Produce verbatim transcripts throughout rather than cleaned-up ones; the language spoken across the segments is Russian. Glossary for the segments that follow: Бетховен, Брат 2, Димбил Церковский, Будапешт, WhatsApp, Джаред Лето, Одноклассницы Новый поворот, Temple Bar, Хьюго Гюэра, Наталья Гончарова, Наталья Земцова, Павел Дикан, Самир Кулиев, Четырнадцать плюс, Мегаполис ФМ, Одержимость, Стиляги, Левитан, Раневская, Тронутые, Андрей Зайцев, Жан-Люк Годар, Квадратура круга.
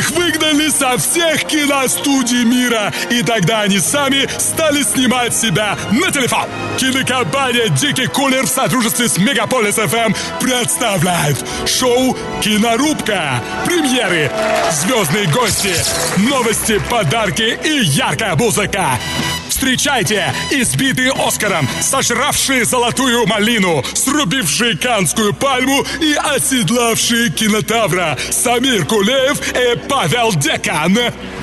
их выгнали со всех киностудий мира, и тогда они сами стали снимать себя на телефон. Кинокомпания «Дикий Кулер» в сотрудничестве с «Мегаполис ФМ» представляет шоу «Кинорубка». Премьеры, звездные гости, новости, подарки и яркая музыка. Встречайте избитые Оскаром, сожравшие золотую малину, срубившие Каннскую пальму и оседлавшие кинотавра Самир Кулиев и Павел Дикан.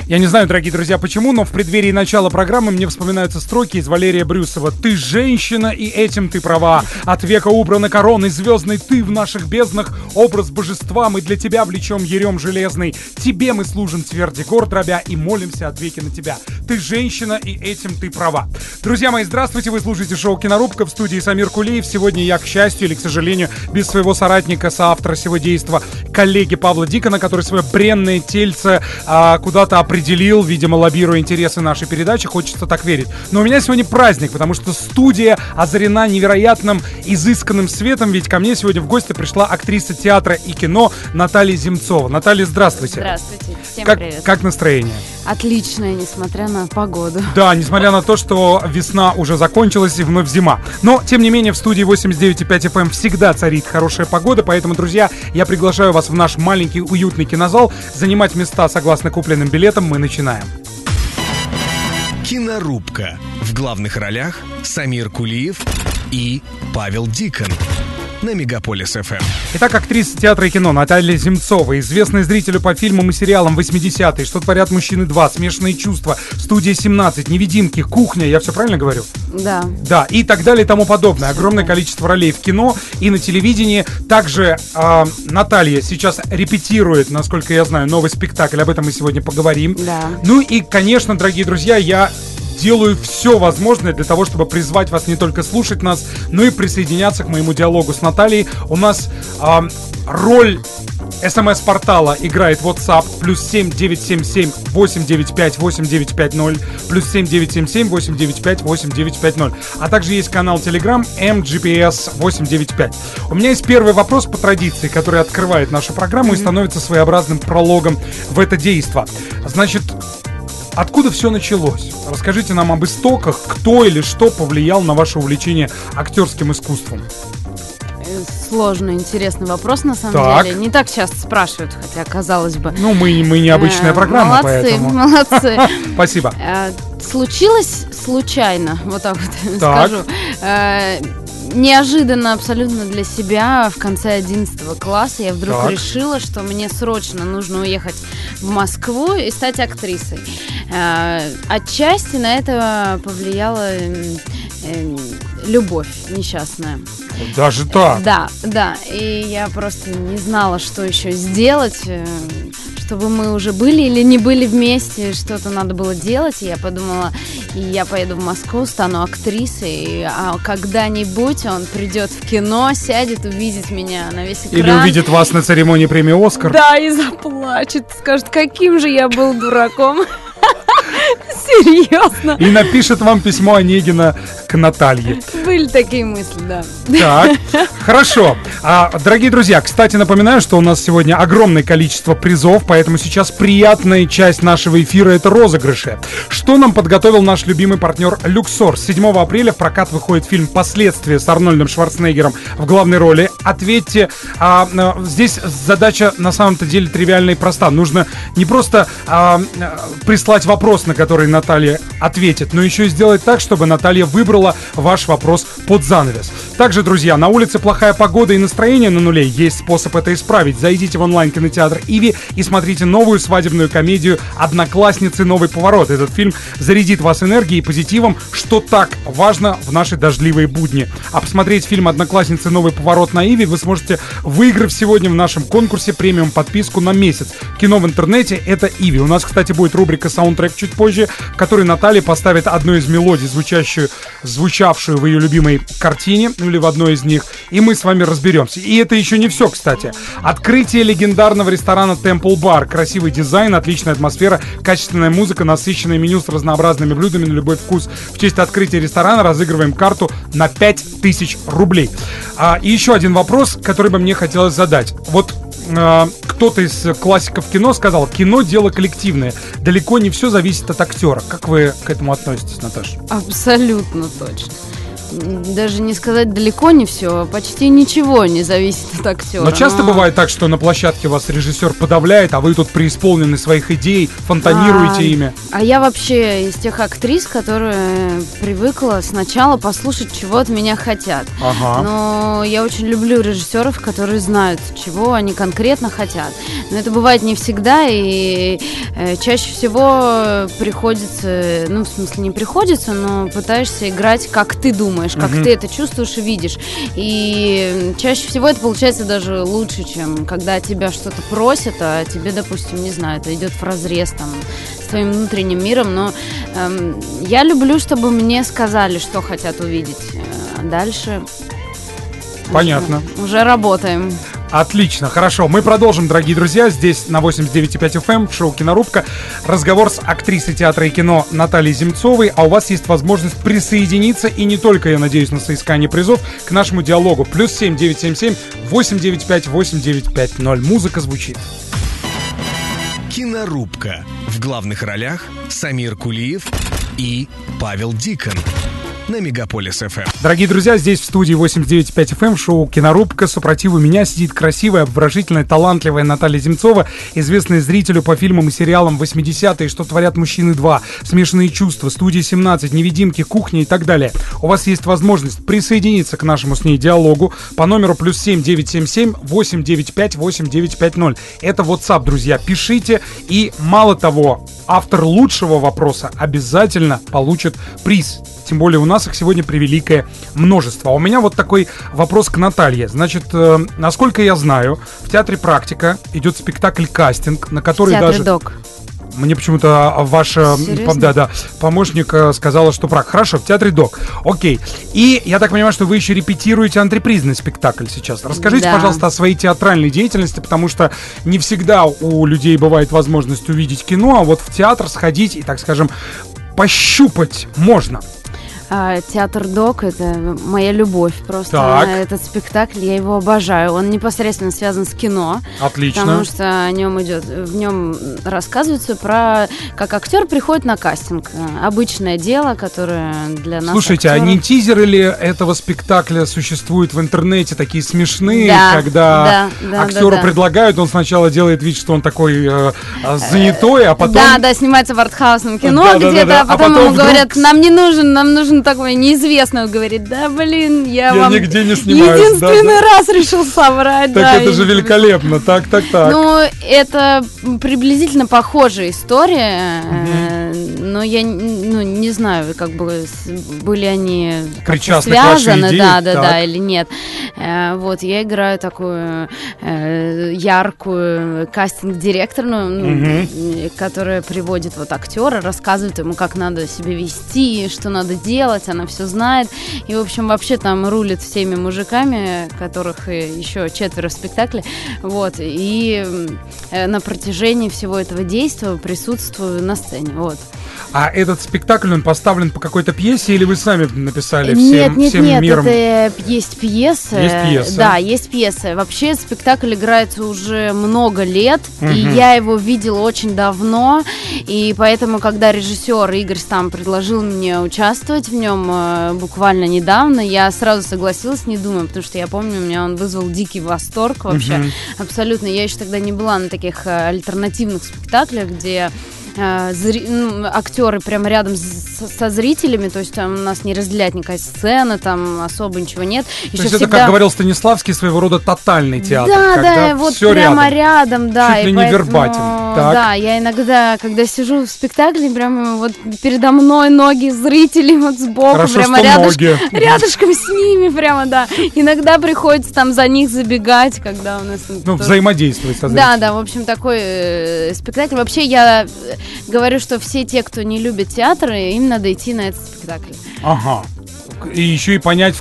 Я не знаю, дорогие друзья, почему, но в преддверии начала программы мне вспоминаются строки из Валерия Брюсова. «Ты женщина, и этим ты права. От века убрана короной звездной. Ты в наших безднах образ божества. Мы для тебя влечем ярем железный. Тебе мы служим тверди гор дробя и молимся от веки на тебя. Ты женщина, и этим ты права». Друзья мои, здравствуйте. Вы слушаете шоу «Кинорубка», в студии Самир Кулиев. Сегодня я, к счастью или, к сожалению, без своего соратника, соавтора сего действа, коллеги Павла Дикана, который свое бренное тельце а, куда-то определил. Определил, видимо, лоббируя интересы нашей передачи, хочется так верить. Но у меня сегодня праздник, потому что студия озарена невероятным изысканным светом, ведь ко мне сегодня в гости пришла актриса театра и кино Наталья Земцова. Наталья, здравствуйте. Здравствуйте, всем как, привет. Как настроение? Отличное, несмотря на погоду. Да, несмотря на то, что весна уже закончилась и вновь зима. Но, тем не менее, в студии восемьдесят девять и пять эф эм всегда царит хорошая погода, поэтому, друзья, я приглашаю вас в наш маленький уютный кинозал занимать места согласно купленным билетам. Мы начинаем. Кинорубка. В главных ролях Самир Кулиев и Павел Дикан. На Мегаполис ФМ. Итак, актриса театра и кино Наталья Земцова, известная зрителю по фильмам и сериалам восьмидесятые, «Что творят мужчины два», «Смешанные чувства», «Студия семнадцать», «Невидимки», «Кухня», я все правильно говорю? Да. Да, и так далее и тому подобное. Огромное количество ролей в кино и на телевидении. Также э, Наталья сейчас репетирует, насколько я знаю, новый спектакль, об этом мы сегодня поговорим. Да. Ну и, конечно, дорогие друзья, я... делаю все возможное для того, чтобы призвать вас не только слушать нас, но и присоединяться к моему диалогу с Натальей. У нас э, роль СМС-портала играет WhatsApp. Плюс семь девятьсот семьдесят семь восемьсот девяносто пять восемьдесят девять пятьдесят. Плюс семь девятьсот семьдесят семь восемьсот девяносто пять восемьдесят девять пятьдесят. А также есть канал Telegram эм джи пи эс восемь девять пять. У меня есть первый вопрос по традиции, который открывает нашу программу mm-hmm. и становится своеобразным прологом в это действо. Значит... откуда все началось? Расскажите нам об истоках, кто или что повлиял на ваше увлечение актерским искусством. Сложный, интересный вопрос, на самом так. деле. Не так часто спрашивают, хотя, казалось бы. Ну, мы, мы необычная программа, молодцы, поэтому... Молодцы, спасибо. Случилось случайно, вот так вот скажу. Неожиданно абсолютно для себя в конце одиннадцатого класса я вдруг так. решила, что мне срочно нужно уехать в Москву и стать актрисой. Отчасти на это повлияла любовь несчастная. Даже так? Да, да. И я просто не знала, что еще сделать, чтобы мы уже были или не были вместе, что-то надо было делать. И я подумала, я поеду в Москву, стану актрисой, а когда-нибудь он придет в кино, сядет, увидит меня на весь экран. Или увидит вас на церемонии премии «Оскар». Да, и заплачет, скажет, каким же я был дураком. Серьезно. И напишет вам письмо Онегина к Наталье. Были такие мысли, да. Так, хорошо. А, дорогие друзья, кстати, напоминаю, что у нас сегодня огромное количество призов, поэтому сейчас приятная часть нашего эфира — это розыгрыши. Что нам подготовил наш любимый партнер «Люксор»? седьмого апреля в прокат выходит фильм «Последствия» с Арнольдом Шварценеггером в главной роли. Ответьте, а, а, здесь задача на самом-то деле тривиальна и проста. Нужно не просто а, прислать вопрос, на который Наталья ответит, но еще и сделать так, чтобы Наталья выбрала ваш вопрос под занавес. Также, друзья, на улице плохая погода и настроение на нуле. Есть способ это исправить. Зайдите в онлайн-кинотеатр «Иви» и смотрите новую свадебную комедию «Одноклассницы. Новый поворот». Этот фильм зарядит вас энергией и позитивом, что так важно в наши дождливые будни. А посмотреть фильм «Одноклассницы. Новый поворот» на «Иви» вы сможете, выиграв сегодня в нашем конкурсе премиум-подписку на месяц. Кино в интернете — это «Иви». У нас, кстати, будет рубрика «Саундтрек» чуть позже, в которой Наталья поставит одну из мелодий, звучащую, звучавшую в ее любимой картине, ну или в одной из них, и мы с вами разберемся. И это еще не все, кстати. Открытие легендарного ресторана Temple Bar. Красивый дизайн, отличная атмосфера, качественная музыка, насыщенное меню с разнообразными блюдами на любой вкус. В честь открытия ресторана разыгрываем карту на пять тысяч рублей. А, и еще один вопрос, который бы мне хотелось задать. Вот э, кто-то из классиков кино сказал: кино — дело коллективное. Далеко не все зависит от актера. Как вы к этому относитесь, Наташа? Абсолютно точно. Даже не сказать далеко не все, почти ничего не зависит от актера. Но часто но... бывает так, что на площадке вас режиссер подавляет, а вы тут преисполнены своих идей, фонтанируете а... ими. А я вообще из тех актрис, которые привыкла сначала послушать, чего от меня хотят. Ага. Но я очень люблю режиссеров, которые знают, чего они конкретно хотят. Но это бывает не всегда, и чаще всего приходится, ну, в смысле не приходится, но пытаешься играть, как ты думаешь. Как угу. ты это чувствуешь и видишь. И чаще всего это получается даже лучше, чем когда тебя что-то просят, а тебе, допустим, не знаю, это идет вразрез там с твоим внутренним миром. Но эм, я люблю, чтобы мне сказали, что хотят увидеть. А дальше... Понятно. Уже, уже работаем. Отлично, хорошо. Мы продолжим, дорогие друзья, здесь на восемьдесят девять и пять эф эм в шоу «Кинорубка» разговор с актрисой театра и кино Натальей Земцовой. А у вас есть возможность присоединиться, и не только, я надеюсь, на соискание призов, к нашему диалогу. Плюс семь девятьсот семьдесят семь восемьсот девяносто пять восемьдесят девять пятьдесят. Музыка звучит. «Кинорубка». В главных ролях Самир Кулиев и Павел Дикан. На Мегаполис эф эм. Дорогие друзья, здесь в студии восемьдесят девять и пять эф эм шоу «Кинорубка». Супротив у меня сидит красивая, обворожительная, талантливая Наталья Земцова, известная зрителю по фильмам и сериалам восьмидесятые, «Что творят мужчины два», «Смешанные чувства», «Студия семнадцать», «Невидимки», «Кухня» и так далее. У вас есть возможность присоединиться к нашему с ней диалогу по номеру плюс семь девятьсот семьдесят семь восемьсот девяносто пять восемьдесят девять пятьдесят. Это WhatsApp, друзья. Пишите, и мало того, автор лучшего вопроса обязательно получит приз. Тем более у нас их сегодня превеликое множество. А у меня вот такой вопрос к Наталье. Значит, э, насколько я знаю, в театре «Практика» идет спектакль-кастинг, на который даже... Театр Док. Мне почему-то ваша да, да, помощник сказала, что прак. Хорошо, в театре Док. Окей. И я так понимаю, что вы еще репетируете антрепризный спектакль сейчас. Расскажите, да. пожалуйста, о своей театральной деятельности, потому что не всегда у людей бывает возможность увидеть кино, а вот в театр сходить и, так скажем, пощупать можно. Театр Док — это моя любовь просто. Так. Этот спектакль, я его обожаю. Он непосредственно связан с кино. Отлично. Потому что о нем идет, в нем рассказывается про, как актер приходит на кастинг. Обычное дело, которое для нас. Слушайте, актеров... а не тизеры ли этого спектакля существуют в интернете, такие смешные, да, когда да, да, актеру да, да. предлагают, он сначала делает вид, что он такой э, занятой, а потом... Да, да, снимается в артхаусном кино да, где-то, да, да, да. А, потом а потом ему вдруг... говорят, нам не нужен, нам нужен такой неизвестный, он говорит, да блин, я, я вам нигде не снимаюсь, единственный да, раз да. решил соврать. Так да, это же великолепно, так, так, так. Ну, это приблизительно похожая история, угу. но я ну, не знаю, как бы были они причастны связаны, да, да, так. да, или нет. Вот, я играю такую яркую кастинг-директорную, угу. которая приводит вот актера, рассказывает ему, как надо себя вести, что надо делать. Она все знает. И, в общем, вообще там рулит всеми мужиками, которых еще четверо в спектакле. Вот. И на протяжении всего этого действия присутствую на сцене. Вот. А этот спектакль, он поставлен по какой-то пьесе, или вы сами написали всем, нет, нет, всем нет, миром? Нет, нет, есть пьесы. Есть пьесы. Да, есть пьесы. Вообще спектакль играется уже много лет, угу. и я его видела очень давно, и поэтому, когда режиссер Игорь Стам предложил мне участвовать в нем буквально недавно, я сразу согласилась, не думая, потому что я помню, у меня он вызвал дикий восторг вообще. Угу. Абсолютно. Я еще тогда не была на таких альтернативных спектаклях, где... актеры прямо рядом со зрителями, то есть там у нас не разделяет никакая сцена, там особо ничего нет. Еще то есть всегда... это, как говорил Станиславский, своего рода тотальный театр. Да, когда да, вот прямо рядом, рядом да, чуть ли и не поэтому... вербатен. Так. Да, я иногда, когда сижу в спектакле, прямо вот передо мной ноги зрителей вот сбоку, хорошо, прямо рядышком, ноги. рядышком с ними, прямо, да. Иногда приходится там за них забегать, когда у нас... Ну, тоже... взаимодействовать со зрителями. Да, да, в общем, такой э, спектакль. Вообще, я говорю, что все те, кто не любит театр, им надо идти на этот спектакль. Ага. И еще и понять,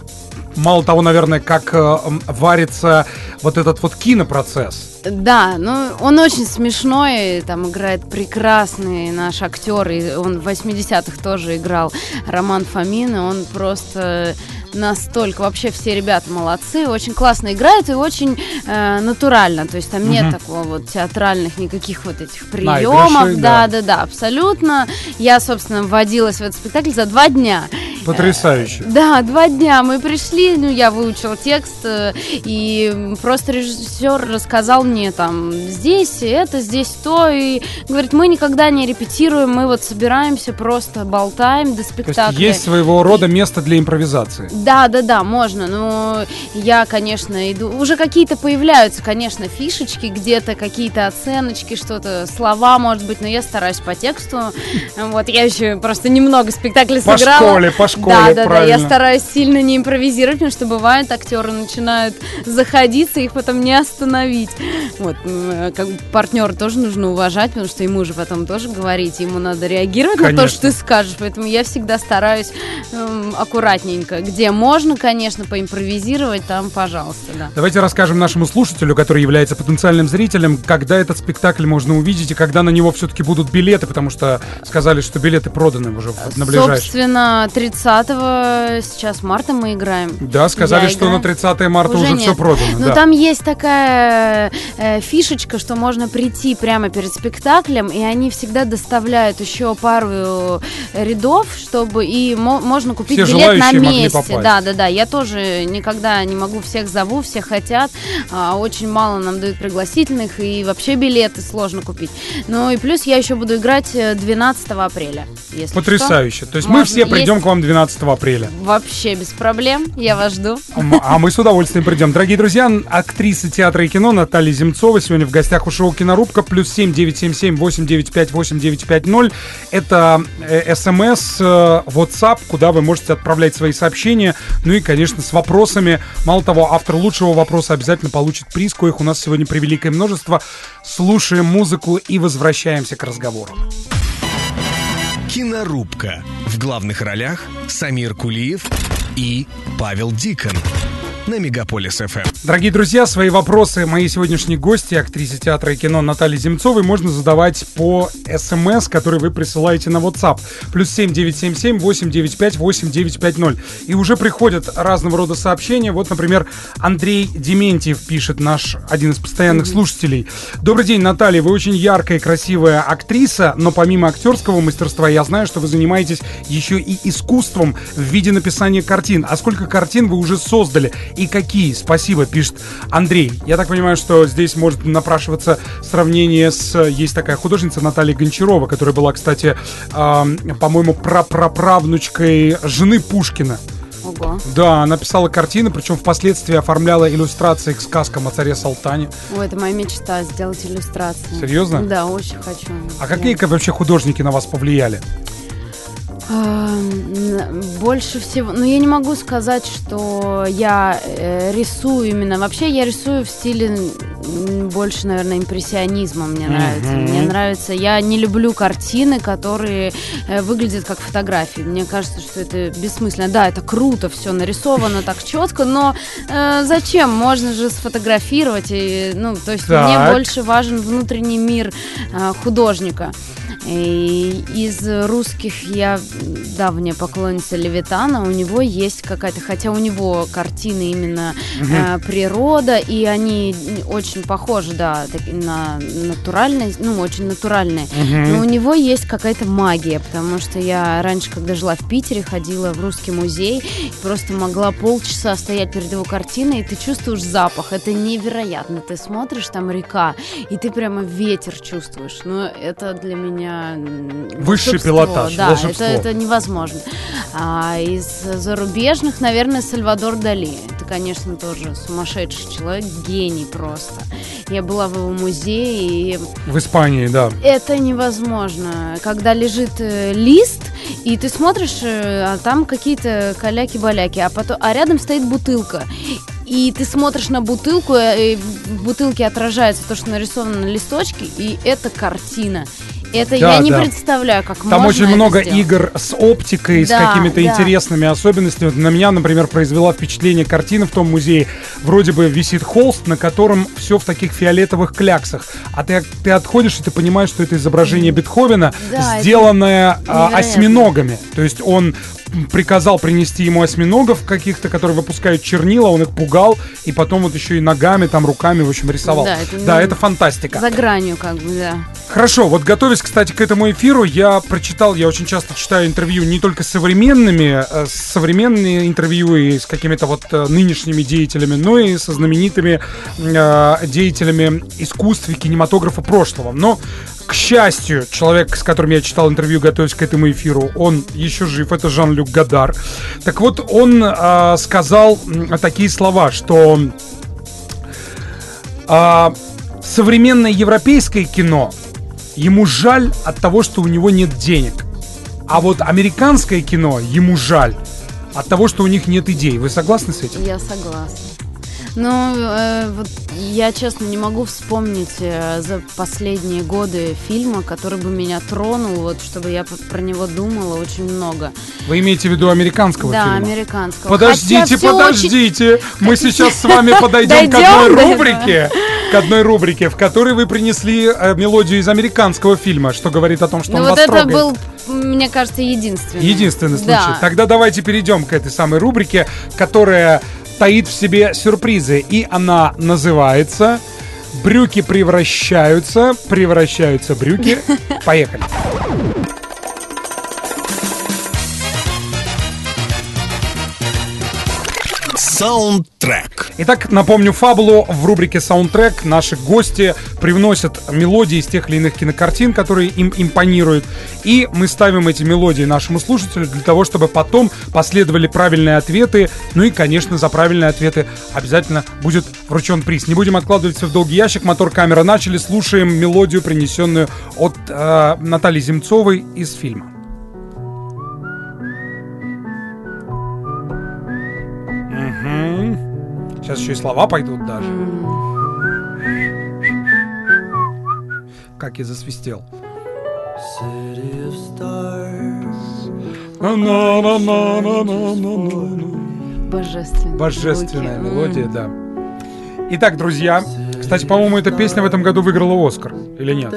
мало того, наверное, как э, варится вот этот вот кинопроцесс. Да, ну он очень смешной, там играет прекрасный наш актер, и он в восьмидесятых тоже играл Роман Фомин, и он просто настолько. Вообще все ребята молодцы, очень классно играют и очень э, натурально. То есть там угу. нет такого вот театральных никаких вот этих приемов. Да-да-да, абсолютно. Я, собственно, вводилась в этот спектакль за два дня. Потрясающе. Э, да, два дня мы пришли, ну, я выучила текст, э, и просто режиссер рассказал мне там здесь это, здесь то, и говорит, мы никогда не репетируем, мы вот собираемся, просто болтаем до спектакля. То есть есть своего рода место для импровизации. Да, да, да, можно, но я, конечно, иду, уже какие-то появляются, конечно, фишечки где-то, какие-то оценочки, что-то, слова, может быть, но я стараюсь по тексту, вот, я еще просто немного спектакля сыграла. По школе, по школе, да, да, правильно. Да, я стараюсь сильно не импровизировать, потому что бывает, актеры начинают заходиться, их потом не остановить. Вот, как партнера тоже нужно уважать, потому что ему же потом тоже говорить, ему надо реагировать, конечно, на то, что ты скажешь, поэтому я всегда стараюсь эм, аккуратненько. Где можно, конечно, поимпровизировать, там, пожалуйста, да. Давайте расскажем нашему слушателю, который является потенциальным зрителем, когда этот спектакль можно увидеть и когда на него все-таки будут билеты, потому что сказали, что билеты проданы уже на ближайшие. Собственно, тридцатого сейчас марта мы играем. Да, сказали, я что играю. На тридцатое марта уже, уже все продано. Но да. Там есть такая э, фишечка, что можно прийти прямо перед спектаклем, и они всегда доставляют еще пару рядов, чтобы и мо- можно купить все билет на месте. Да, да, да. Я тоже никогда не могу, всех зову, все хотят. А, очень мало нам дают пригласительных, и вообще билеты сложно купить. Ну и плюс я еще буду играть двенадцатого апреля. Если потрясающе. Что. То есть можно, мы все придем есть... к вам двенадцатого апреля. Вообще без проблем. Я вас жду. А мы с удовольствием придем. Дорогие друзья, актриса театра и кино Наталья Земцова сегодня в гостях у шоу «Кинорубка». Плюс семь девять семь семь восемь девять пять восемь девять пять ноль. Это смс, WhatsApp, куда вы можете отправлять свои сообщения. Ну и, конечно, с вопросами. Мало того, автор лучшего вопроса обязательно получит приз, коих у нас сегодня превеликое множество. Слушаем музыку и возвращаемся к разговору. Кинорубка. В главных ролях Самир Кулиев и Павел Дикан. На Мегаполис эф эм. Дорогие друзья, свои вопросы моей сегодняшней гости, актрисе театра и кино Натальи Земцовой, можно задавать по смс, который вы присылаете на WhatsApp. Плюс семь девять семь семь восемь девять пять восемь девять пять ноль. И уже приходят разного рода сообщения. Вот, например, Андрей Дементьев пишет, наш один из постоянных слушателей. Добрый день, Наталья, вы очень яркая и красивая актриса, но помимо актерского мастерства я знаю, что вы занимаетесь еще и искусством в виде написания картин. А сколько картин вы уже создали? И какие? Спасибо, пишет Андрей. Я так понимаю, что здесь может напрашиваться сравнение с... Есть такая художница Наталья Гончарова, которая была, кстати, э, по-моему, прапраправнучкой жены Пушкина. Ого. Да, она писала картины, причем впоследствии оформляла иллюстрации к сказкам о царе Салтане. О, это моя мечта, сделать иллюстрации. Серьезно? Да, очень хочу. А какие вообще художники на вас повлияли? Больше всего, ну я не могу сказать, что я э, рисую именно. Вообще я рисую в стиле больше, наверное, импрессионизма. Мне нравится, mm-hmm. мне нравится. Я не люблю картины, которые э, выглядят как фотографии. Мне кажется, что это бессмысленно. Да, это круто, все нарисовано так четко, но э, зачем? Можно же сфотографировать. И, ну, то есть так. Мне больше важен внутренний мир э, художника. И из русских я давняя поклонница Левитана, у него есть какая-то, хотя у него картины именно mm-hmm. э, природа, и они очень похожи, да, на натуральность, ну, очень натуральные, mm-hmm. но у него есть какая-то магия, потому что я раньше, когда жила в Питере, ходила в Русский музей, и просто могла полчаса стоять перед его картиной, и ты чувствуешь запах, это невероятно, ты смотришь, там река, и ты прямо ветер чувствуешь, ну, это для меня... Высший пилотаж, да, волшебство. Это, это невозможно. А из зарубежных, наверное, Сальвадор Дали. Это, конечно, тоже сумасшедший человек, гений просто. Я была в его музее и... В Испании, да. Это невозможно. Когда лежит лист, и ты смотришь, а там какие-то каляки-баляки, а, потом... а рядом стоит бутылка. И ты смотришь на бутылку, и в бутылке отражается то, что нарисовано на листочке, и это картина. Это да, я не да. представляю, как там можно. Там очень много сделать. Игр с оптикой, да, с какими-то да. интересными особенностями. На меня, например, произвела впечатление картина в том музее. Вроде бы висит холст, на котором все в таких фиолетовых кляксах. А ты, ты отходишь, и ты понимаешь, что это изображение Бетховена, да, сделанное это... а, осьминогами. То есть он приказал принести ему осьминогов каких-то, которые выпускают чернила, он их пугал, и потом вот еще и ногами, там, руками, в общем, рисовал. Да, это, да, ну, это фантастика. За гранью как бы, да. Хорошо, вот готовясь, кстати, к этому эфиру, я прочитал, я очень часто читаю интервью не только с современными, а с современные интервью и с какими-то вот нынешними деятелями, но и со знаменитыми э, деятелями искусства и кинематографа прошлого. Но, к счастью, человек, с которым я читал интервью, готовясь к этому эфиру, он еще жив, это Жан-Люк Годар. Так вот, он э, сказал такие слова, что э, современное европейское кино, ему жаль от того, что у него нет денег. А вот американское кино, ему жаль от того, что у них нет идей. Вы согласны с этим? Я согласна. Ну, э, вот я, честно, не могу вспомнить э, за последние годы фильма, который бы меня тронул, вот, чтобы я про него думала очень много. Вы имеете в виду американского да, фильма? Да, американского. Подождите, подождите, очень... мы сейчас с вами подойдем к одной рубрике, к одной рубрике, в которой вы принесли мелодию из американского фильма, что говорит о том, что он вас трогает. Вот это был, мне кажется, единственный. Единственный случай. Тогда давайте перейдем к этой самой рубрике, которая... таит в себе сюрпризы, и она называется «Брюки превращаются, превращаются брюки». Поехали. Саундтрек. Итак, напомню фабулу. В рубрике «Саундтрек» наши гости привносят мелодии из тех или иных кинокартин, которые им импонируют. И мы ставим эти мелодии нашему слушателю для того, чтобы потом последовали правильные ответы. Ну и, конечно, за правильные ответы обязательно будет вручен приз. Не будем откладываться в долгий ящик. Мотор, камера, начали. Слушаем мелодию, принесенную от э, Натальи Земцовой из фильма. Сейчас еще и слова пойдут даже. Как я засвистел. Божественная, Божественная мелодия, да. Итак, друзья, кстати, по-моему, эта песня в этом году выиграла Оскар, или нет?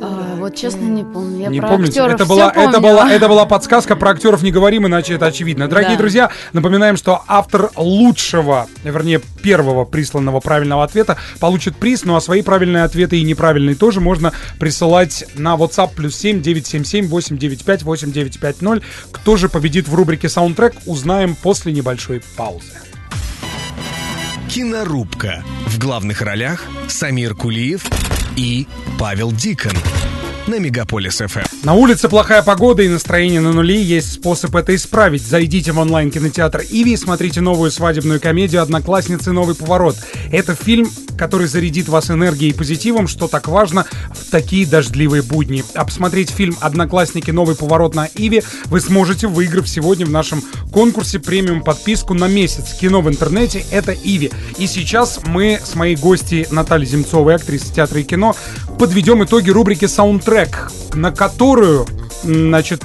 А, вот честно не помню. Я не про помните? Актеров это, была, это, была, это была подсказка. Про актеров не говорим, иначе это очевидно. Дорогие да. друзья, напоминаем, что автор лучшего, вернее, первого присланного правильного ответа получит приз. Ну а свои правильные ответы и неправильные тоже можно присылать на WhatsApp плюс семь девятьсот семьдесят семь восемьсот девяносто пять восемьдесят девять пятьдесят. Кто же победит в рубрике «Саундтрек», узнаем после небольшой паузы. Кинорубка. В главных ролях Самир Кулиев и Павел Дикан. На Мегаполис эф эм. На улице плохая погода и настроение на нуле. Есть способ это исправить. Зайдите в онлайн-кинотеатр «Иви» и смотрите новую свадебную комедию «Одноклассницы. Новый поворот». Это фильм, который зарядит вас энергией и позитивом, что так важно в такие дождливые будни. Обсмотреть фильм «Одноклассники. Новый поворот» на «Иви» вы сможете, выиграв сегодня в нашем конкурсе премиум-подписку на месяц. Кино в интернете — это «Иви». И сейчас мы с моей гостьей Натальей Земцовой, актрисой театра и кино, подведем итоги рубрики «Саундтрек», на которую, значит,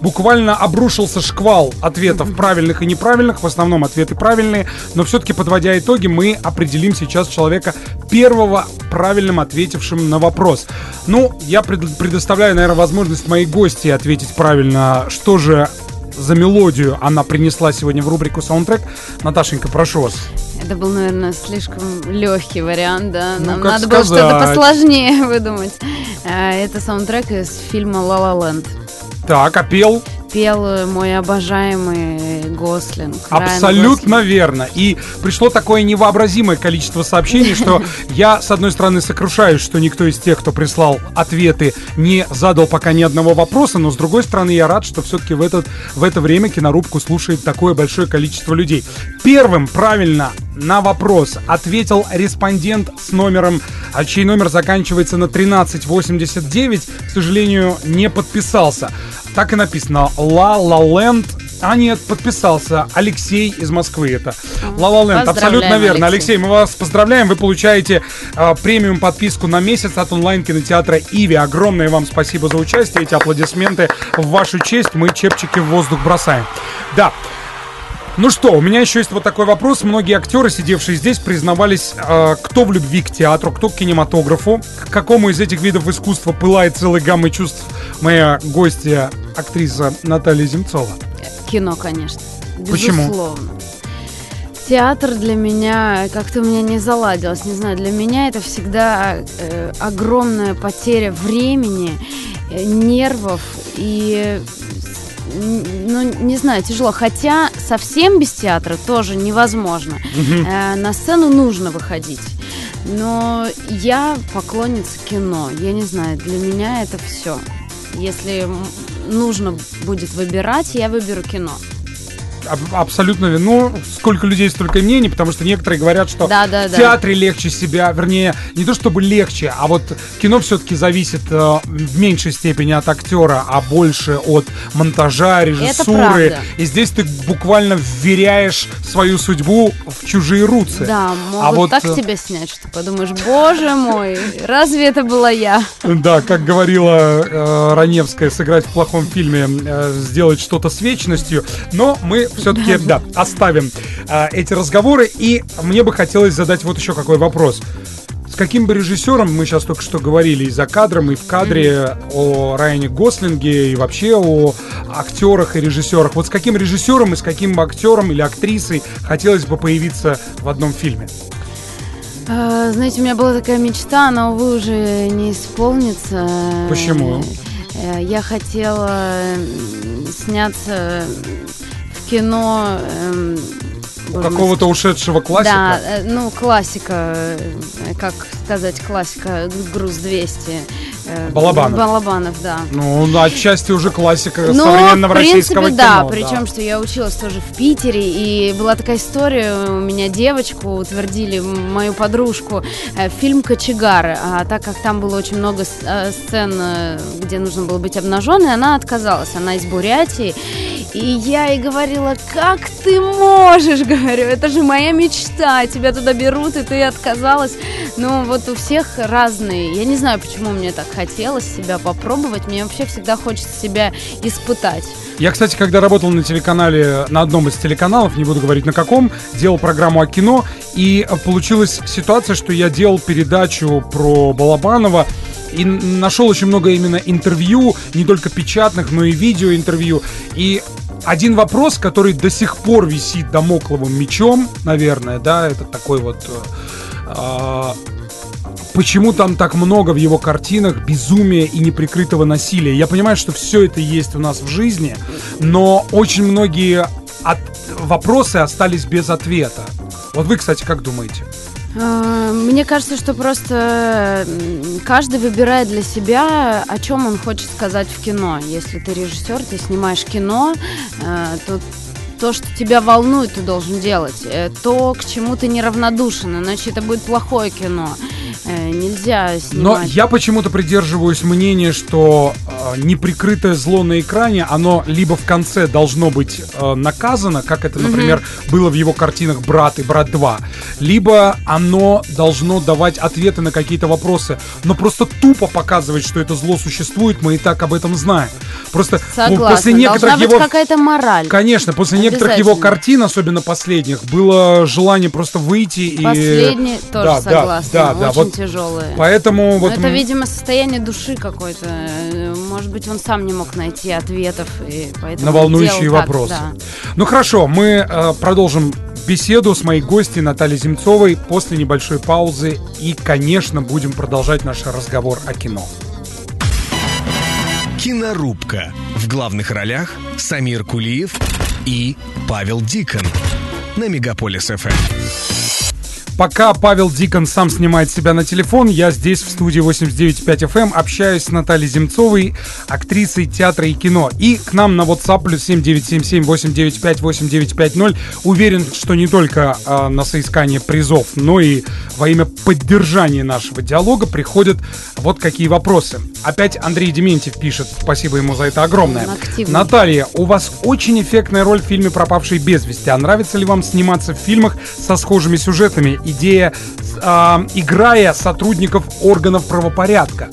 буквально обрушился шквал ответов правильных и неправильных. В основном ответы правильные, но все-таки, подводя итоги, мы определим сейчас человека первого правильным ответившим на вопрос. Ну, я предоставляю, наверное, возможность моей гости ответить правильно, что же за мелодию она принесла сегодня в рубрику «Саундтрек». Наташенька, прошу вас. Это был, наверное, слишком легкий вариант, да? Нам ну, надо сказать. было что-то посложнее выдумать. Это саундтрек из фильма «Ла-Ла Ленд». Так, а пел? Пел мой обожаемый Гослинг. Абсолютно Гослинг. Верно. И пришло такое невообразимое количество сообщений, что я, с одной стороны, сокрушаюсь, что никто из тех, кто прислал ответы, не задал пока ни одного вопроса, но, с другой стороны, я рад, что все-таки в, этот, в это время кинорубку слушает такое большое количество людей. Первым правильно на вопрос ответил респондент с номером, чей номер заканчивается на тринадцать восемьдесят девять, к сожалению, не подписался. Так и написано «Ла-Ла Ленд». А нет, подписался Алексей из Москвы. Это «Ла-Ла Ленд». Абсолютно верно. Алексей. Алексей, мы вас поздравляем. Вы получаете э, премиум подписку на месяц от онлайн-кинотеатра «Иви». Огромное вам спасибо за участие. Эти аплодисменты в вашу честь. Мы чепчики в воздух бросаем. Да. Ну что, у меня еще есть вот такой вопрос. Многие актеры, сидевшие здесь, признавались, э, кто в любви к театру, кто к кинематографу. К какому из этих видов искусства пылает целой гаммой чувств моя гостья, актриса Наталья Земцова? кино, конечно. Безусловно. Почему? Театр для меня как-то у меня не заладилось, не знаю, для меня это всегда э, огромная потеря времени, э, нервов и, ну, не знаю, тяжело. Хотя совсем без театра тоже невозможно. Mm-hmm. э, на сцену нужно выходить. Но я поклонница кино, я не знаю, для меня это все. Если нужно будет выбирать, я выберу кино. Абсолютно верно. Сколько людей, столько мнений, потому что некоторые говорят, что да, да, в театре да. легче себя, вернее, не то чтобы легче, а вот кино все-таки зависит э, в меньшей степени от актера, а больше от монтажа, режиссуры. И здесь ты буквально вверяешь свою судьбу в чужие руцы. Да, могут а вот... так тебя снять, что подумаешь, боже мой, разве это была я? Да, как говорила Раневская, сыграть в плохом фильме, сделать что-то с вечностью, но мы все-таки, да, оставим э, эти разговоры. И мне бы хотелось задать вот еще какой вопрос. С каким бы режиссером, мы сейчас только что говорили и за кадром, и в кадре о Райане Гослинге, и вообще о актерах и режиссерах, вот с каким режиссером и с каким актером или актрисой хотелось бы появиться в одном фильме? А, знаете, у меня была такая мечта, она, увы, уже не исполнится. Почему? Я хотела сняться... кино... Эм, У какого-то сказать. ушедшего классика? Да, э, ну, классика, э, как сказать, классика, груз двести. Э, Балабанов. Балабанов, да. Ну, отчасти уже классика ну, современного принципе, российского да, кино. Причем, да, причем, что я училась тоже в Питере, и была такая история, у меня девочку утвердили, мою подружку, э, фильм «Кочегары», а так как там было очень много с, э, сцен, э, где нужно было быть обнаженной, она отказалась, она из Бурятии. И я ей говорила, как ты можешь, говорю, это же моя мечта, тебя туда берут, и ты отказалась. Ну, вот у всех разные, я не знаю, почему мне так хотелось себя попробовать, мне вообще всегда хочется себя испытать. Я, кстати, когда работал на телеканале, на одном из телеканалов, не буду говорить на каком, делал программу о кино, и получилась ситуация, что я делал передачу про Балабанова, и нашел очень много именно интервью, не только печатных, но и видеоинтервью. И один вопрос, который до сих пор висит дамокловым мечом, наверное, да, это такой вот... Э- Почему там так много в его картинах безумия и неприкрытого насилия? Я понимаю, что все это есть у нас в жизни, но очень многие от... вопросы остались без ответа. Вот вы, кстати, как думаете? Мне кажется, что просто каждый выбирает для себя, о чем он хочет сказать в кино. Если ты режиссер, ты снимаешь кино, то то, что тебя волнует, ты должен делать. То, к чему ты неравнодушен, иначе это будет плохое кино. Нельзя снимать. Но я почему-то придерживаюсь мнения, что э, неприкрытое зло на экране, оно либо в конце должно быть э, наказано, как это, например, mm-hmm. было в его картинах «Брат» и «Брат два», либо оно должно давать ответы на какие-то вопросы. Но просто тупо показывать, что это зло существует, мы и так об этом знаем. Просто Согласна, после некоторых должна быть его... какая-то мораль. Конечно, после некоторых его картин, особенно последних, было желание просто выйти. Последний и... тоже да, согласна, да, да, очень вот тяжелые. Поэтому вот... Это, видимо, состояние души какое-то. Может быть, он сам не мог найти ответов и поэтому на волнующие вопросы. Так, да. Ну хорошо, мы э, продолжим беседу с моей гостьей Натальей Земцовой после небольшой паузы. И, конечно, будем продолжать наш разговор о кино. Кинорубка. В главных ролях Самир Кулиев и Павел Дикан на Мегаполис эф эм. Пока Павел Дикан сам снимает себя на телефон, я здесь, в студии восемьдесят девять и пять эф эм, общаюсь с Натальей Земцовой, актрисой театра и кино. И к нам на WhatsApp плюс семь девять семь семь восемь девять пять восемь девять пять ноль. Уверен, что не только э, на соискание призов, но и во имя поддержания нашего диалога приходят вот какие вопросы. Опять Андрей Дементьев пишет, спасибо ему за это огромное. Активный. Наталья, у вас очень эффектная роль в фильме «Пропавшие без вести». А нравится ли вам сниматься в фильмах со схожими сюжетами? Идея, э, играя сотрудников органов правопорядка.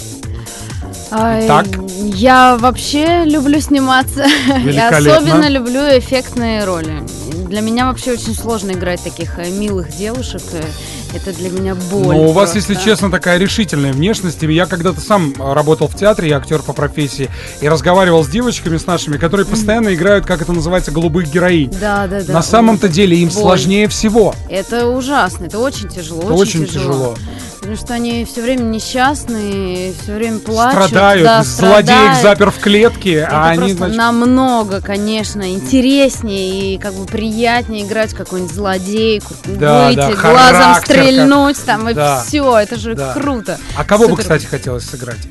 Так. Я вообще люблю сниматься. Я особенно люблю эффектные роли. Для меня вообще очень сложно играть таких милых девушек. Это для меня боль. Но у вас, просто, если честно, такая решительная внешность. Я когда-то сам работал в театре, я актер по профессии, и разговаривал с девочками, с нашими, которые постоянно играют, как это называется, голубых героинь. Да, да, да. На самом-то деле им боль. Сложнее всего. Это ужасно, это очень тяжело. Это очень, очень тяжело. тяжело. Потому что они все время несчастные, все время плачут. Страдают, да, страдают. Злодей их запер в клетке. Это а они, значит... намного, конечно, интереснее и как бы приятнее играть какую-нибудь злодейку, да, выйти, да, глазом стрельнуть там, да, и все, это же да. круто. А кого Супер. бы, кстати, хотелось сыграть?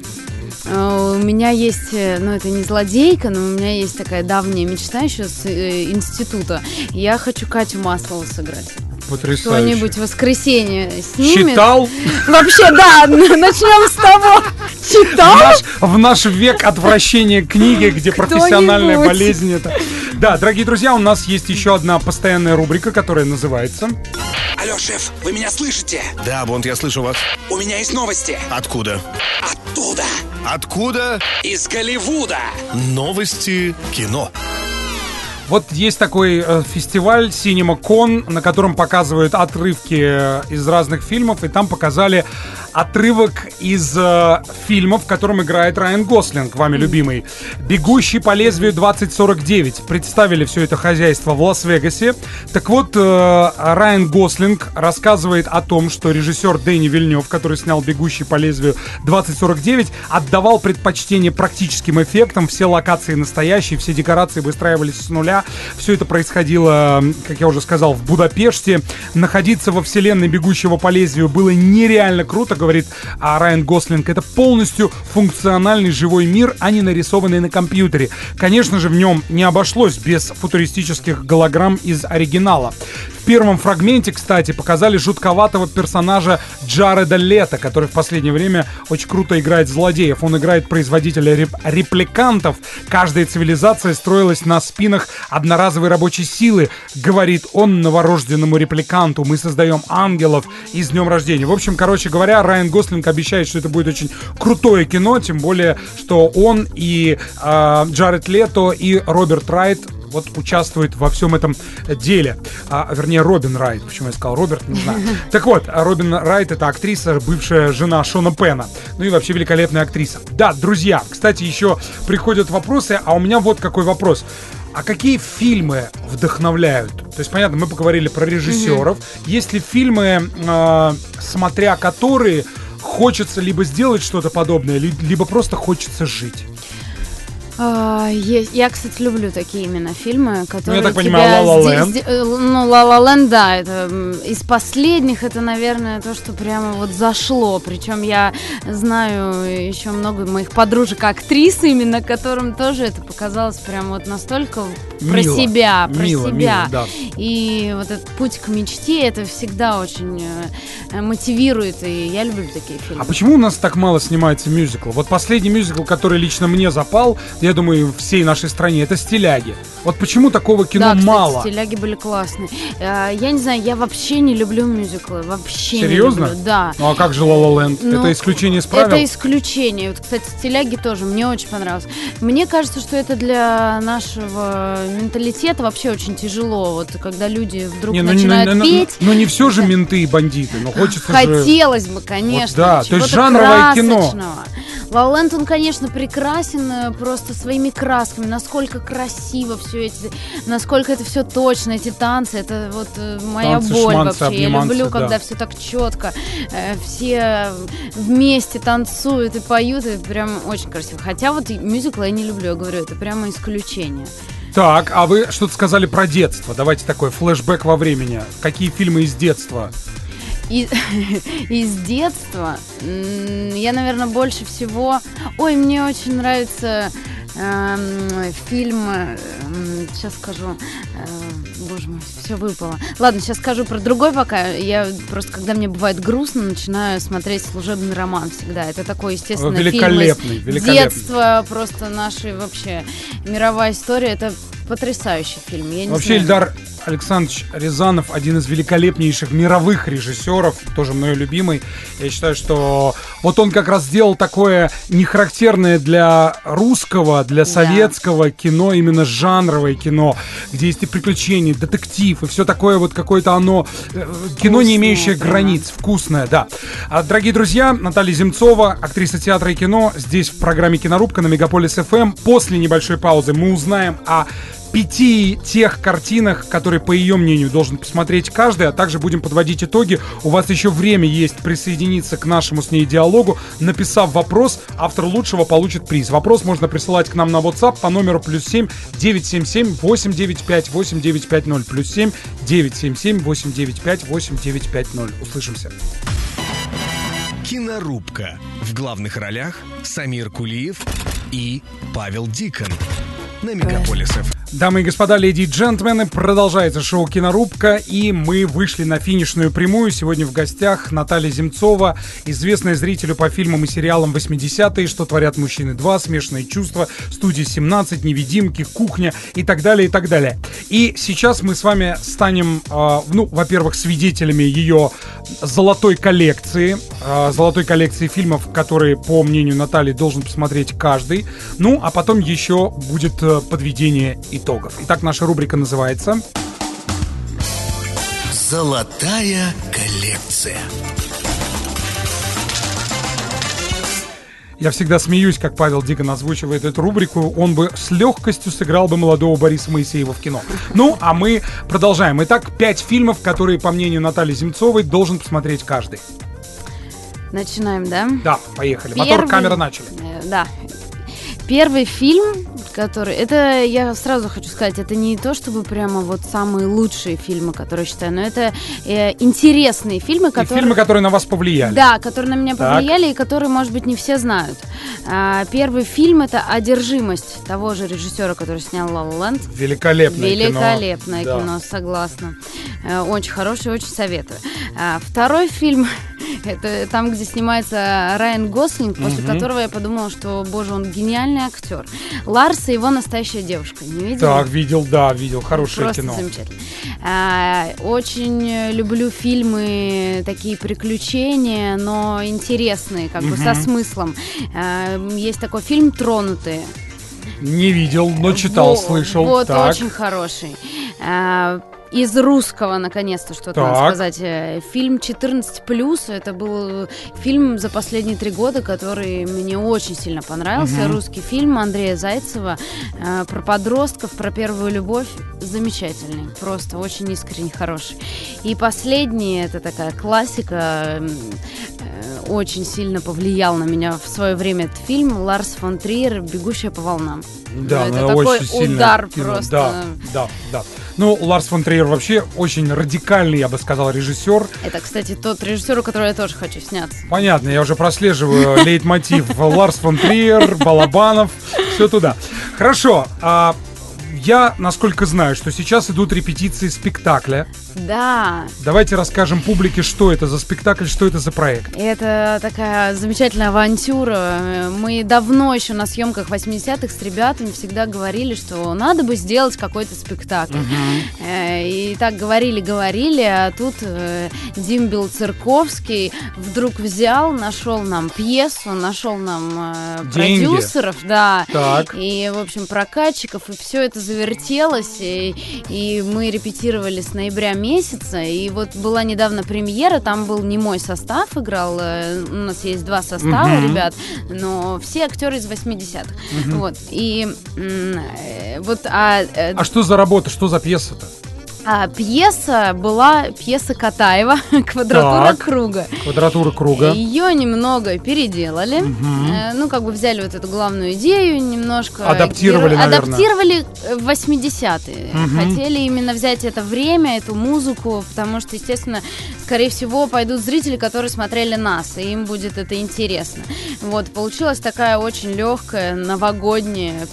У меня есть, ну это не злодейка, но у меня есть такая давняя мечта еще с э, института. Я хочу Катю Маслову сыграть. Потрясающе. Кто-нибудь в воскресенье снимет. Читал? Вообще, да, начнем с того. Читал? В наш, в наш век отвращения книги, где профессиональная болезнь. Это... Да, дорогие друзья, у нас есть еще одна постоянная рубрика, которая называется... Алло, шеф, вы меня слышите? Да, Бонд, я слышу вас. У меня есть новости. Откуда? Оттуда. Откуда? Из Голливуда. Новости кино. Вот есть такой э, фестиваль CinemaCon, на котором показывают отрывки э, из разных фильмов. И там показали отрывок из э, фильма, в котором играет Райан Гослинг, вами любимый, «Бегущий по лезвию двадцать сорок девять». Представили все это хозяйство в Лас-Вегасе. Так вот, э, Райан Гослинг рассказывает о том, что режиссер Дэнни Вильнёв, который снял «Бегущий по лезвию двадцать сорок девять», отдавал предпочтение практическим эффектам. Все локации настоящие, все декорации выстраивались с нуля. Все это происходило, как я уже сказал, в Будапеште. Находиться во вселенной «Бегущего по лезвию» было нереально круто, говорит Райан Гослинг. Это полностью функциональный живой мир, а не нарисованный на компьютере. Конечно же, в нем не обошлось без футуристических голограмм из оригинала. В первом фрагменте, кстати, показали жутковатого персонажа Джареда Лето, который в последнее время очень круто играет злодеев. Он играет производителя реп- репликантов. Каждая цивилизация строилась на спинах одноразовой рабочей силы, говорит он новорожденному репликанту. Мы создаем ангелов и с днем рождения. В общем, короче говоря, Райан Гослинг обещает, что это будет очень крутое кино, тем более, что он и э, Джаред Лето, и Роберт Райт вот участвует во всем этом деле. А, вернее, Робин Райт. Почему я сказал Роберт, не знаю. Так вот, Робин Райт — это актриса, бывшая жена Шона Пена. Ну и вообще великолепная актриса. Да, друзья, кстати, еще приходят вопросы, а у меня вот какой вопрос. А какие фильмы вдохновляют? То есть, понятно, мы поговорили про режиссеров. Mm-hmm. Есть ли фильмы, э, смотря которые, хочется либо сделать что-то подобное, либо просто хочется жить? Uh, есть. Я, кстати, люблю такие именно фильмы, которые... Ну, я так понимаю, «Ла-Ла Ленд». Ну, «Ла-Ла Ленд», да, это из последних, это, наверное, то, что прямо вот зашло. Причем я знаю еще много моих подружек-актрис, именно которым тоже это показалось прям вот настолько мило, про себя, про мило, себя. Мило, да. И вот этот путь к мечте, это всегда очень мотивирует, и я люблю такие фильмы. А почему у нас так мало снимается мюзикл? Вот последний мюзикл, который лично мне запал, я думаю, всей нашей стране, это «Стиляги». Вот почему такого кино, да, кстати, мало? «Стиляги» были классные. Я не знаю, я вообще не люблю мюзиклы. Вообще. Серьезно? Не люблю, да. Ну а как же «Ла-Ла Ленд»? Ну, это исключение из правил? Это исключение. Вот, кстати, «Стиляги» тоже мне очень понравилось. Мне кажется, что это для нашего менталитета вообще очень тяжело. Вот когда люди вдруг не, ну, начинают не, ну, петь. Ну, ну, ну не все же менты и бандиты. Но хочется Хотелось же... бы, конечно. Вот, да, то есть жанровое красочного. кино. «Ла-Ла Ленд», он, конечно, прекрасен просто своими красками, насколько красиво все эти, насколько это все точно, эти танцы, это вот моя танцы, боль шманцы, вообще. Я люблю, да. когда все так четко, э, все вместе танцуют и поют, и прям очень красиво. Хотя вот мюзиклы я не люблю, я говорю, это прямо исключение. Так, а вы что-то сказали про детство. Давайте такой флешбэк во времени. Какие фильмы из детства? Из, из детства я, наверное, больше всего... Ой, мне очень нравится э, фильм... Э, сейчас скажу... Э, боже мой, все выпало. Ладно, сейчас скажу про другой пока. Я просто, когда мне бывает грустно, начинаю смотреть «Служебный роман» всегда. Это такой, естественно, великолепный, фильм из детства. Просто наша вообще мировая история. Это потрясающий фильм. Я не Вообще, знаю. Эльдар Александрович Рязанов, один из великолепнейших мировых режиссеров, тоже мой любимый. Я считаю, что вот он как раз сделал такое нехарактерное для русского, для советского кино, именно жанровое кино, где есть и приключения, детектив, и все такое вот какое-то оно, кино, не имеющее границ, вкусное, да. А, дорогие друзья, Наталья Земцова, актриса театра и кино, здесь в программе «Кинорубка» на Мегаполис эф эм. После небольшой паузы мы узнаем о пяти тех картинах, которые, по ее мнению, должен посмотреть каждый, а также будем подводить итоги. У вас еще время есть присоединиться к нашему с ней диалогу. Написав вопрос, автор лучшего получит приз. Вопрос можно присылать к нам на WhatsApp по номеру плюс семь девятьсот семьдесят семь восемьсот девяносто пять восемьдесят девять пятьдесят, плюс семь девятьсот семьдесят семь восемьсот девяносто пять восемьдесят девять пятьдесят. Услышимся. Кинорубка. В главных ролях Самир Кулиев и Павел Дикан. На Мегаполис эф эм. Дамы и господа, леди и джентльмены, продолжается шоу «Кинорубка», и мы вышли на финишную прямую. Сегодня в гостях Наталья Земцова, известная зрителю по фильмам и сериалам восьмидесятые, «Что творят мужчины два», «Смешанные чувства», «Студия семнадцать», «Невидимки», «Кухня» и так далее, и так далее. И сейчас мы с вами станем, э, ну, во-первых, свидетелями ее золотой коллекции, э, золотой коллекции фильмов, которые, по мнению Натальи, должен посмотреть каждый. Ну, а потом еще будет э, подведение итогов. Итогов. Итак, наша рубрика называется «Золотая коллекция». Я всегда смеюсь, как Павел Дикан озвучивает эту рубрику. Он бы с легкостью сыграл бы молодого Бориса Моисеева в кино. Ну, а мы продолжаем. Итак, пять фильмов, которые, по мнению Натальи Земцовой, должен посмотреть каждый. Начинаем, да? Да, поехали. Первый... Мотор, камера, начали. Да. Первый фильм, который... Это, я сразу хочу сказать, это не то, чтобы прямо вот самые лучшие фильмы, которые считаю, но это э, интересные фильмы, которые... И фильмы, которые на вас повлияли. Да, которые на меня повлияли, так. И которые, может быть, не все знают. А, первый фильм — это «Одержимость» того же режиссера, который снял «Ла-Ла Ленд». Великолепное, Великолепное кино. кино, да. Согласна. А, очень хорошее, очень советую. А, второй фильм... Это там, где снимается Райан Гослинг, после угу. которого я подумала, что, боже, он гениальный актер. Ларс и его настоящая девушка. Не видел? Так, видел, да, видел. Хорошее Просто кино. Замечательно. А, очень люблю фильмы, такие приключения, но интересные, как угу. бы со смыслом. А, есть такой фильм «Тронутые». Не видел, но читал, Во, слышал. Вот, так. Очень хороший. А, Из русского, наконец-то, что-то так. надо сказать. Фильм четырнадцать плюс. Это был фильм за последние три года, который мне очень сильно понравился. Угу. Русский фильм Андрея Зайцева э, про подростков, про первую любовь. Замечательный. Просто очень искренне хороший. И последний, это такая классика. Э, очень сильно повлиял на меня в свое время этот фильм. Ларс фон Триер «Бегущая по волнам». Да, ну, это такой очень удар сильный просто. Да, да, да. Ну, Ларс фон Триер вообще очень радикальный, я бы сказал, режиссер. Это, кстати, тот режиссер, у которого я тоже хочу сняться. Понятно, я уже прослеживаю лейтмотив. Ларс фон Триер, Балабанов, все туда. Хорошо, а... Я, насколько знаю, что сейчас идут репетиции спектакля. Да. Давайте расскажем публике, что это за спектакль, что это за проект. Это такая замечательная авантюра. Мы давно еще на съемках восьмидесятых с ребятами всегда говорили, что надо бы сделать какой-то спектакль. Угу. И так говорили-говорили, а тут Димбил Церковский вдруг взял, нашел нам пьесу, нашел нам деньги. Продюсеров. Да. Так. И, в общем, прокатчиков, и все это завертелось, и, и мы репетировали с ноября месяца, и вот была недавно премьера, там был не мой состав играл, у нас есть два состава, uh-huh. ребят, но все актеры из восьмидесятых, uh-huh. вот, и вот... А, а что за работа, что за пьеса-то? А, пьеса была пьеса Катаева «Квадратура так, круга». «Квадратура круга». Ее немного переделали. Угу. Э, ну, как бы взяли вот эту главную идею, немножко... Адаптировали, геро... Адаптировали в восьмидесятые. Угу. Хотели именно взять это время, эту музыку, потому что, естественно, скорее всего, пойдут зрители, которые смотрели нас, и им будет это интересно. Вот, получилась такая очень легкая, новогодняя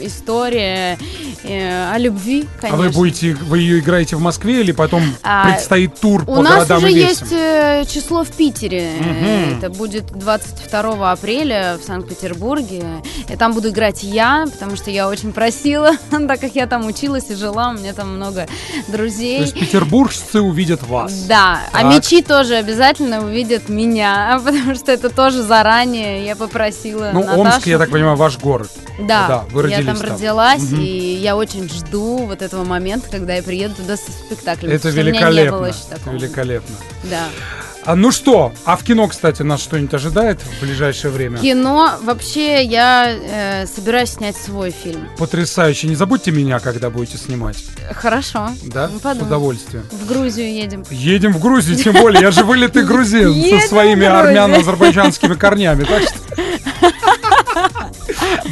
история э, о любви, конечно. А вы будете, вы ее играете в Москве или потом а, предстоит тур по городам и весям? У нас уже есть число в Питере. Угу. Это будет двадцать второго апреля в Санкт-Петербурге. И там буду играть я, потому что я очень просила, так как я там училась и жила, у меня там много друзей. То есть петербуржцы увидят вас. Да, так. А мечи тоже обязательно увидят меня, потому что это тоже заранее я попросила Ну, Наташу. Омск, я так понимаю, ваш город. Да, да, вы родились, я там родилась, там. И угу. я очень жду вот этого момента, когда я приеду туда со спектаклем. Это великолепно, это великолепно. Да. А, ну что, а в кино, кстати, нас что-нибудь ожидает в ближайшее время? Кино, вообще, я э, собираюсь снять свой фильм. Потрясающе, не забудьте меня, когда будете снимать. Хорошо. Да, подумаю. С удовольствием. В Грузию едем. Едем в Грузию, тем более, я же вылитый грузин со своими армяно-азербайджанскими корнями, так что...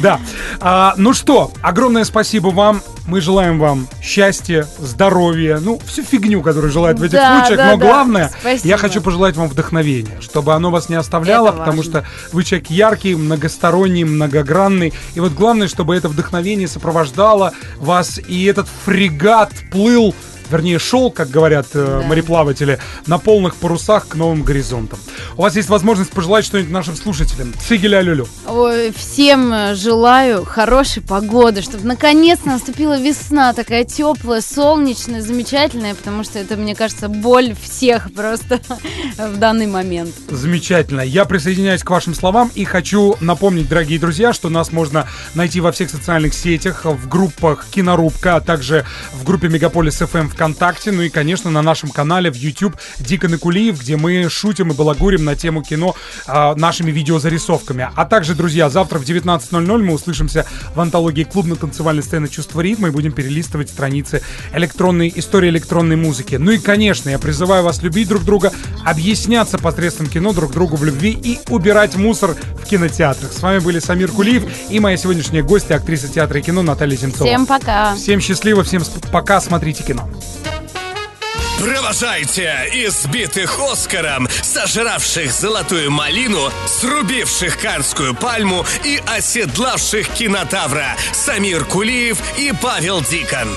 Да. А, ну что, огромное спасибо вам. Мы желаем вам счастья, здоровья, ну, всю фигню, которую желают в этих да, случаях. Да, но да. главное, спасибо. Я хочу пожелать вам вдохновения, чтобы оно вас не оставляло, это потому важно. Что вы человек яркий, многосторонний, многогранный. И вот главное, чтобы это вдохновение сопровождало вас, и этот фрегат плыл, вернее, шел, как говорят э, да. мореплаватели, на полных парусах к новым горизонтам. У вас есть возможность пожелать что-нибудь нашим слушателям. Цигеля-люлю. Ой, всем желаю хорошей погоды, чтобы наконец наступила весна, такая теплая, солнечная, замечательная, потому что это, мне кажется, боль всех просто в данный момент. Замечательно. Я присоединяюсь к вашим словам и хочу напомнить, дорогие друзья, что нас можно найти во всех социальных сетях, в группах «Кинорубка», а также в группе «Мегаполис ФМ» в ВКонтакте, ну и, конечно, на нашем канале в YouTube Дикан и Кулиев, где мы шутим и балагурим на тему кино э, нашими видеозарисовками. А также, друзья, завтра в девятнадцать ноль ноль мы услышимся в антологии клубно-танцевальной сцены «Чувство ритма» и будем перелистывать страницы электронной истории электронной музыки. Ну и, конечно, я призываю вас любить друг друга, объясняться посредством кино друг другу в любви и убирать мусор в кинотеатрах. С вами были Самир Кулиев и моя сегодняшняя гостья, актриса театра и кино Наталья Земцова. Всем пока! Всем счастливо, всем сп- пока, смотрите кино. Провожайте избитых Оскаром, сожравших золотую малину, срубивших Каннскую пальму и оседлавших кинотавра Самир Кулиев и Павел Дикан.